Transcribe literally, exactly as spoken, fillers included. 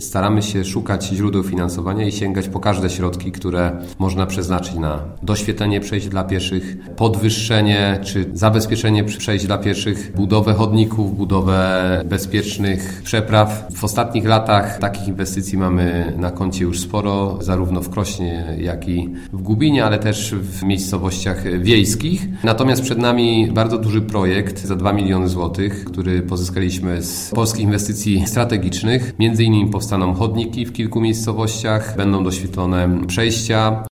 Staramy się szukać źródeł finansowania i sięgać po każde środki, które można przeznaczyć na doświetlenie przejść dla pieszych, podwyższenie czy zabezpieczenie przejść dla pieszych, budowę chodników, budowę bezpiecznych przepraw. W ostatnich latach takich inwestycji mamy na koncie już sporo, zarówno w Krośnie, jak i w Gubinie, ale też w miejscowościach wiejskich. Natomiast przed nami bardzo duży projekt za dwa miliony złotych, który pozyskaliśmy z Polskich Inwestycji Strategicznych. Między innymi powstaną chodniki w kilku miejscowościach, będą doświetlone przejścia.